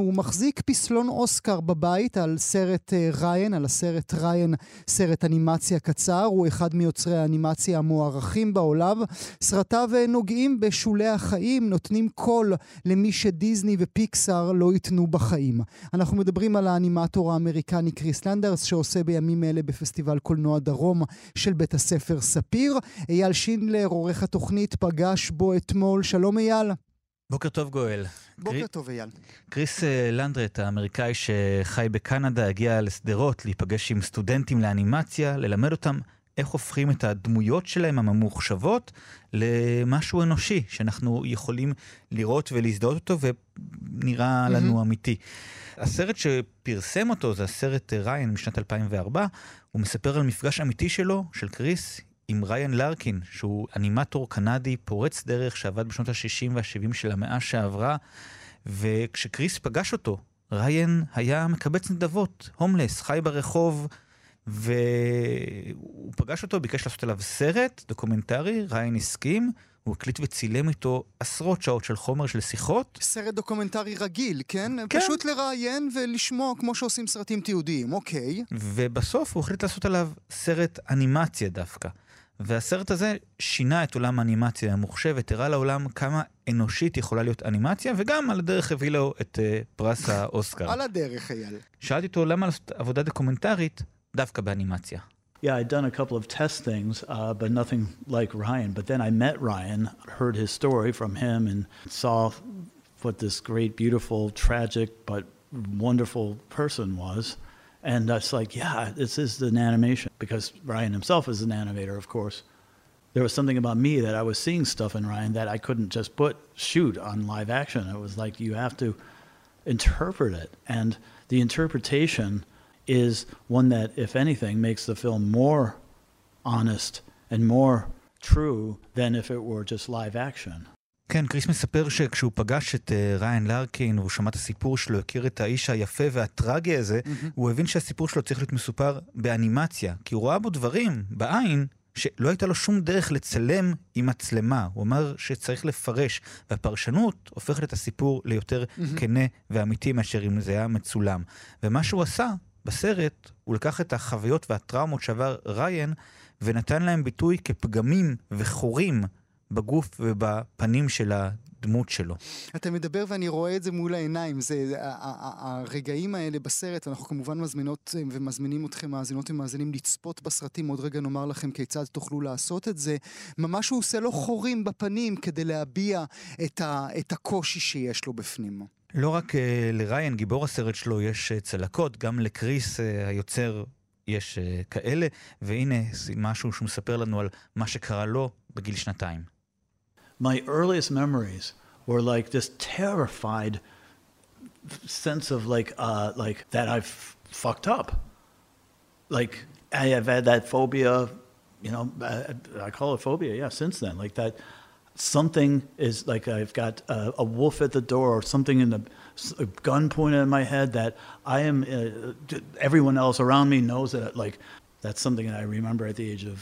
הוא מחזיק פסלון אוסקר בבית על סרט ריין, על הסרט ריין, סרט אנימציה קצר, הוא אחד מיוצרי האנימציה המוערכים בעולם. סרטיו נוגעים בשולי החיים, נותנים קול למי שדיזני ופיקסאר לא ייתנו בחיים. אנחנו מדברים על האנימטור האמריקני קריס לנדרס, שעושה בימים אלה בפסטיבל קולנוע דרום של בית הספר ספיר. איל שינדלר, עורך התוכנית, פגש בו אתמול. שלום איל. בוקר טוב גואל. בוקר טוב איל. קריס לנדרט, האמריקאי שחי בקנדה, הגיע לסדרות להיפגש עם סטודנטים לאנימציה, ללמד אותם איך הופכים את הדמויות שלהם הממוחשבות למשהו אנושי, שאנחנו יכולים לראות ולהזדהות אותו ונראה לנו אמיתי. הסרט שפרסם אותו זה הסרט ריין משנת 2004, הוא מספר על מפגש אמיתי שלו, של קריס, עם ריין לרקין, שהוא אנימטור קנדי פורץ דרך שעבד בשנות ה-60 וה-70 של המאה שעברה, וכשקריס פגש אותו, ריין היה מקבץ נדבות, הומלס, חי ברחוב, והוא פגש אותו, ביקש לעשות עליו סרט, דוקומנטרי, ריין הסכים, הוא הקליט וצילם איתו עשרות שעות של חומר, של שיחות. סרט דוקומנטרי רגיל, כן? כן. פשוט לראיין ולשמוע, כמו שעושים סרטים תיעודיים, אוקיי. ובסוף הוא החליט לעשות עליו סרט אנימציה דווקא. והסרט הזה שינה את עולם האנימציה המוחשבת, הראה לעולם כמה אנושית יכולה להיות אנימציה, וגם על הדרך הביא לו את פרס האוסקר. על הדרך, אייל. שאלתי אותו למה לעשות עבודה דוקומנטרית דווקא באנימציה. Yeah, I'd done a couple of test things, but nothing like Ryan. But then I met Ryan, heard his story from him, and saw what this great, beautiful, tragic, but wonderful person was. And I was like, yeah, this is an animation, because Ryan himself is an animator, of course. There was something about me that I was seeing stuff in Ryan that I couldn't just shoot on live action. It was like you have to interpret it. And the interpretation is one that, if anything, makes the film more honest and more true than if it were just live action. כן, קריס מספר שכשהוא פגש את ריין לרקין, הוא שמע את הסיפור שלו, הכיר את האיש היפה והטרגי הזה, הוא הבין שהסיפור שלו צריך להיות מסופר באנימציה, כי הוא רואה בו דברים בעין שלא הייתה לו שום דרך לצלם עם מצלמה. הוא אמר שצריך לפרש, והפרשנות הופכת את הסיפור ליותר כנה ואמיתי מאשר אם זה היה מצולם. ומה שהוא עשה בסרט, הוא לקח את החוויות והטראומות שעבר ריין, ונתן להם ביטוי כפגמים וחורים בגוף ובפנים של הדמות שלו. אתה מדבר ואני רואה את זה מול העיניים, זה הרגעים האלה בסרט, אנחנו כמובן מזמינות ומזמינים אתכם, מאזינות ומאזינים, לצפות בסרטים, עוד רגע נאמר לכם כיצד תוכלו לעשות את זה, ממש הוא עושה לו חורים בפנים כדי להביע את הקושי שיש לו בפנים. לא רק לריין, גיבור הסרט שלו, יש צלקות, גם לקריס היוצר יש כאלה, והנה משהו שהוא מספר לנו על מה שקרה לו בגיל שנתיים. My earliest memories were like this terrified sense of like that I've fucked up. Like I have had that phobia, you know, I call it phobia, yeah, since then, like that something is like I've got a wolf at the door or something in a gun pointed at my head that I am everyone else around me knows that like that's something that I remember at the age of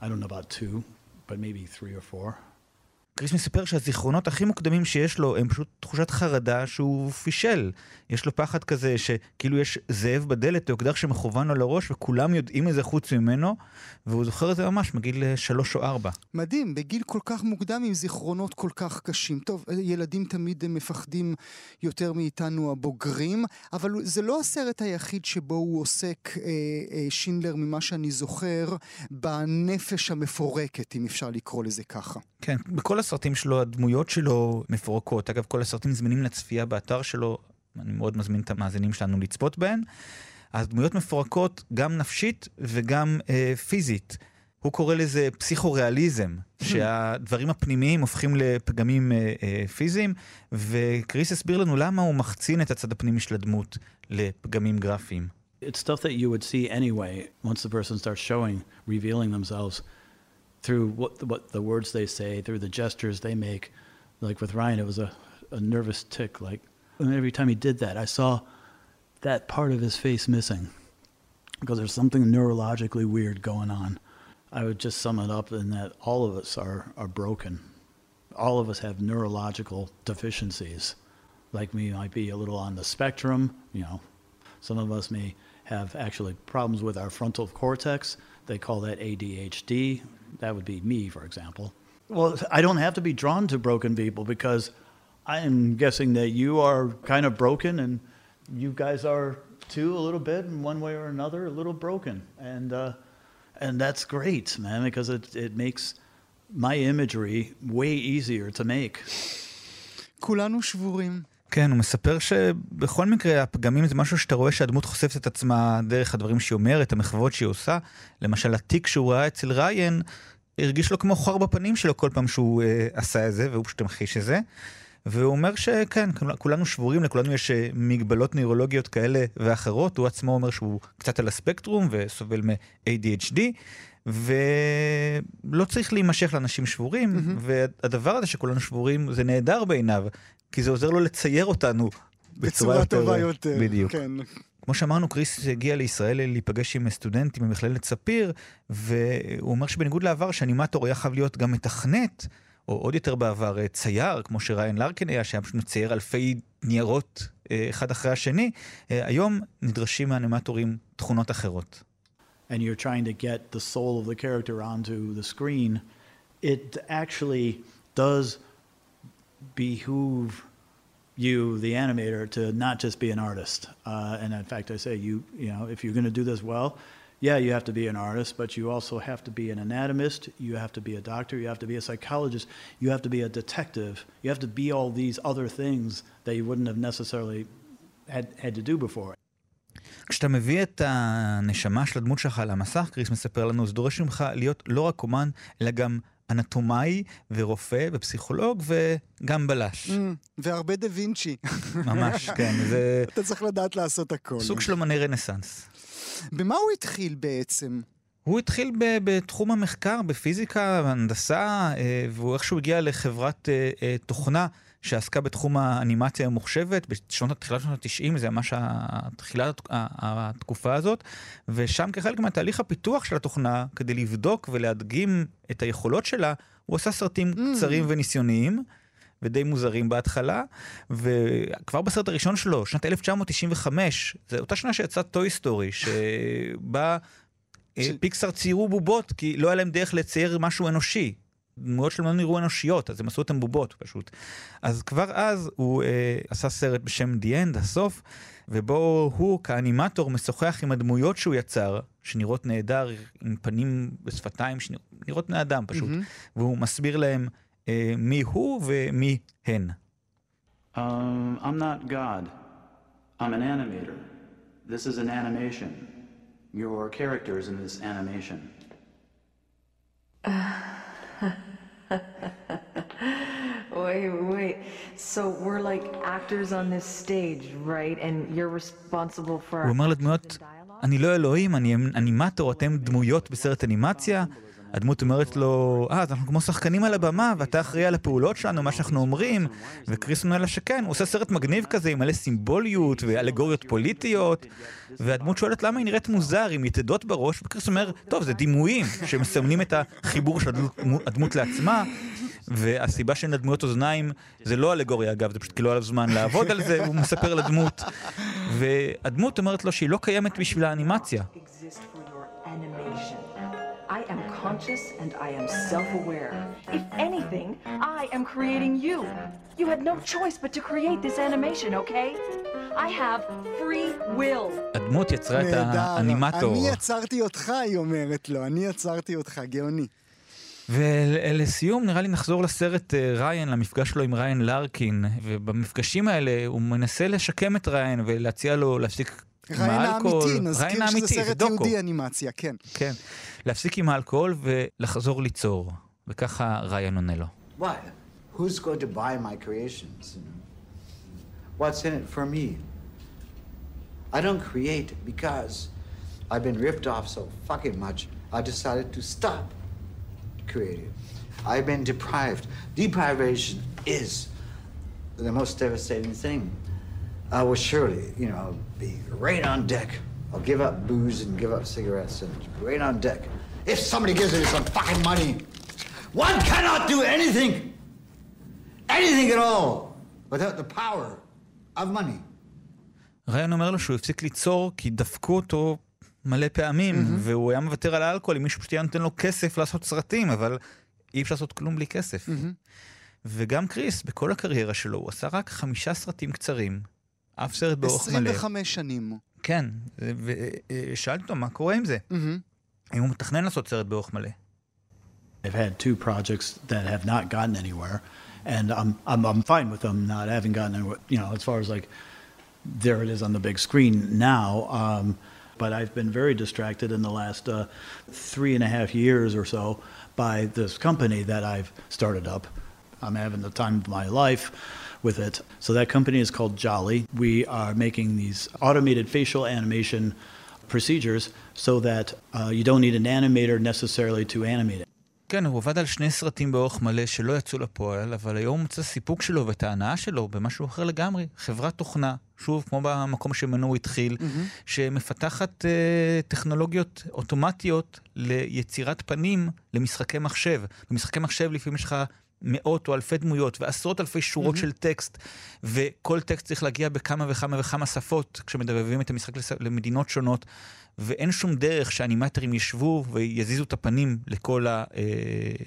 I don't know about 2 but maybe 3 or 4. קריס מספר שהזיכרונות הכי מוקדמים שיש לו הם פשוט תחושת חרדה שהוא פישל. יש לו פחד כזה שכאילו יש זאב בדלת או אקדח שמכוון לו לראש וכולם יודעים איזה חוץ ממנו, והוא זוכר את זה ממש מגיל 3 או 4. מדהים, בגיל כל כך מוקדם עם זיכרונות כל כך קשים. טוב, ילדים תמיד מפחדים יותר מאיתנו הבוגרים, אבל זה לא הסרט היחיד שבו הוא עוסק, שינדלר, ממה שאני זוכר, בנפש המפורקת, אם אפשר לקרוא לזה ככה. כן, בכל הסרטים שלו, הדמויות שלו מפורקות. אגב, כל הסרטים זמינים לצפייה באתר שלו, אני מאוד מזמין את המאזינים שלנו לצפות בהן. הדמויות מפורקות גם נפשית וגם פיזית. הוא קורא לזה פסיכוריאליזם, שהדברים הפנימיים הופכים לפגמים פיזיים, וקריס הסביר לנו למה הוא מחצין את הצד הפנימי של הדמות לפגמים גרפיים. It's stuff that you would see anyway, once the person starts showing, revealing themselves. Through what the words they say, through the gestures they make. Like with Ryan, it was a nervous tick. Like every time he did that, I saw that part of his face missing because there's something neurologically weird going on. I would just sum it up in that all of us are broken. All of us have neurological deficiencies. like me might be a little on the spectrum. You know, some of us may have actually problems with our frontal cortex. They call that ADHD. That would be me, for example. Well, I don't have to be drawn to broken people because I am guessing that you are kind of broken and you guys are too a little bit in one way or another, a little broken. And that's great, man, because it makes my imagery way easier to make. כולנו שבורים. כן, הוא מספר שבכל מקרה הפגמים זה משהו שאתה רואה שהדמות חושפת את עצמה דרך הדברים שהיא אומרת, המחוות שהיא עושה. למשל, התיק שהוא ראה אצל ריין, הרגיש לו כמו חור בפנים שלו כל פעם שהוא עשה את זה, והוא פשוט המחיש את זה. והוא אומר שכן, כולנו שבורים, לכולנו יש מגבלות נירולוגיות כאלה ואחרות. הוא עצמו אומר שהוא קצת על הספקטרום וסובל מ-ADHD, ולא צריך להימשך לאנשים שבורים, והדבר הזה שכולנו שבורים זה נהדר בעיניו, כי זה עוזר לו לצייר אותנו בצורה טובה יותר. בדיוק. כמו שאמרנו, קריס הגיע לישראל להיפגש עם סטודנטים במכללת ספיר, והוא אומר שבניגוד לעבר שאנימטור היה חייב להיות גם מתכנת, או עוד יותר בעבר צייר, כמו שריין לארקין היה, שהיה פשוט מצייר אלפי ניירות אחד אחרי השני, היום נדרשים מהאנימטורים תכונות אחרות. And you're trying to get the soul of the character onto the screen, it actually does behoove you, the animator, to not just be an artist. And in fact, I say, you know, if you're going to do this well, yeah, you have to be an artist, but you also have to be an anatomist, you have to be a doctor, you have to be a psychologist, you have to be a detective, you have to be all these other things that you wouldn't have necessarily had to do before. כשאתה מביא את הנשמה של הדמות שלך על המסך, קריס מספר לנו, זה דורש ממך להיות לא רק אומן, אלא גם אנטומאי ורופא ופסיכולוג וגם בלש. והרבה דה וינצ'י. ממש, כן. אתה צריך לדעת לעשות הכל. סוג של אומני רנסנס. במה הוא התחיל בעצם? הוא התחיל בתחום המחקר, בפיזיקה, בהנדסה, והוא איכשהו הגיע לחברת תוכנה, שעסקה בתחום האנימציה המוחשבת, בתחילת שנות ה-90, זה ממש תחילת התקופה הזאת, ושם כחלק מהתהליך הפיתוח של התוכנה, כדי לבדוק ולהדגים את היכולות שלה, הוא עשה סרטים קצרים וניסיוניים, ודי מוזרים בהתחלה, וכבר בסרט הראשון שלו, שנת 1995, זו אותה שנה שיצא טוי סטורי, שבה פיקסאר ציירו בובות, כי לא היה להם דרך לצייר משהו אנושי, דמויות שלא נראו אנושיות, אז הם עשו אותם בובות פשוט. אז כבר אז הוא עשה סרט בשם The End, הסוף, ובו הוא כאנימטור משוחח עם הדמויות שהוא יצר, שנראות נהדר עם פנים ושפתיים, שנראות בני אדם פשוט, והוא מסביר להם מי הוא ומי הן. I'm not God. I'm an animator. This is an animation. Your character is in this animation. Wait. So we're like actors on this stage, right? And you're responsible for our... הוא אומר לדמויות, אני לא אלוהים, אני אנימטור, אתם דמויות בסרט אנימציה. הדמות אומרת לו, אז אנחנו כמו שחקנים על הבמה, ואתה אחראי על הפעולות שלנו, מה שאנחנו אומרים. וקריס אומר לה שכן, הוא עושה סרט מגניב כזה, עם מלא סימבוליות ואלגוריות פוליטיות. והדמות שואלת למה היא נראית מוזר, עם יתדות בראש, וקריס אומר, טוב, זה דימויים, שמסמנים את החיבור של הדמות לעצמה. והסיבה שאין לדמויות אוזניים, זה לא אלגוריה אגב, זה פשוט כי לא היה זמן לעבוד על זה, הוא מספר לדמות. והדמות אומרת לו שהיא לא קיימת בשביל האנימציה. I am conscious and I am self-aware. If anything, I am creating you. You had no choice but to create this animation, okay? I have free will. הדמות יצרה את האנימטור. אני יצרתי אותך, היא אומרת לו. אני יצרתי אותך, גאוני. ולסיום, נראה לי נחזור לסרט ריין, למפגש שלו עם ריין לארקין. ובמפגשים האלה הוא מנסה לשקם את ריין ולהציע לו להפסיק... ריין האמיתי, נזכיר שזה סרט יהודי אנימציה, כן. כן, להפסיק עם האלכוהול ולחזור ליצור, וככה ריין עונה לו. Why? Who's going to buy my creations? What's in it for me? I don't create because I've been ripped off so fucking much, I decided to stop creating. I've been deprived. Deprivation is the most devastating thing. I will surely, you know, be right on deck. I'll give up booze and give up cigarettes and right on deck. If somebody gives me some fucking money, one cannot do anything at all without the power אבמני. ריין אומר לו שהוא הפסיק ליצור כי דפקו אותו מלא פעמים, והוא היה מוותר על האלכוהול, אם מישהו פשוט היה נותן לו כסף לעשות סרטים, אבל אי אפשר לעשות כלום בלי כסף. וגם קריס, בכל הקריירה שלו, הוא עשה רק 5 סרטים קצרים, אף סרט באורך מלא. 25 שנים. כן, ושאלתי אותו, מה קורה עם זה? אם הוא מתכנן לעשות סרט באורך מלא. I've had 2 projects that have not gotten anywhere, and I'm fine with them not having gotten anywhere, you know, as far as like, there it is on the big screen now, but I've been very distracted in the last 3.5 years or so by this company that I've started up. I'm having the time of my life with it. So that company is called Jolly. We are making these automated facial animation procedures so that you don't need an animator necessarily to animate it. כן, הוא עובד על 2 סרטים באורך מלא שלא יצאו לפועל, אבל היום הוא מצא סיפוק שלו ואת ההנאה שלו במשהו אחר לגמרי. חברת תוכנה, שוב, כמו במקום שמנו הוא התחיל, שמפתחת טכנולוגיות אוטומטיות ליצירת פנים למשחקי מחשב. במשחקי מחשב לפעמים יש לך 100 או 200 דמויות ועשרות אלפי שורות של טקסט, וכל טקסט צריך להגיע בכמה וכמה וכמה שפות כשמדבבים את המשחק למדינות שונות, ואין שום דרך שהאנימטרים ישבו ויזיזו את הפנים לכל המשפטים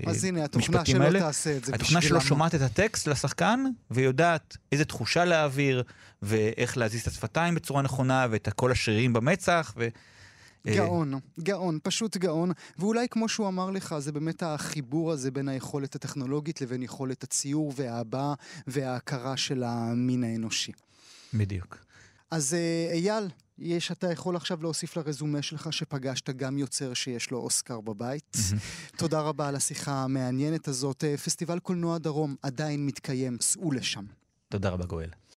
האלה. אז הנה, התוכנה שלא תעשה את זה. התוכנה שלא שומעת את הטקסט לשחקן, ויודעת איזה תחושה להעביר, ואיך להזיז את השפתיים בצורה נכונה, ואת כל השרירים במצח, ו... גאון, גאון, פשוט גאון. ואולי כמו שהוא אמר לך, זה באמת החיבור הזה בין היכולת הטכנולוגית לבין יכולת הציור וההבעה וההכרה של המין האנושי. בדיוק. אז אייל, יש, אתה יכול עכשיו להוסיף לרזומה שלך שפגשת גם יוצר שיש לו אוסקר בבית. תודה רבה על השיחה המעניינת הזאת. פסטיבל קולנוע דרום עדיין מתקיים, סעו לשם. תודה רבה גואל.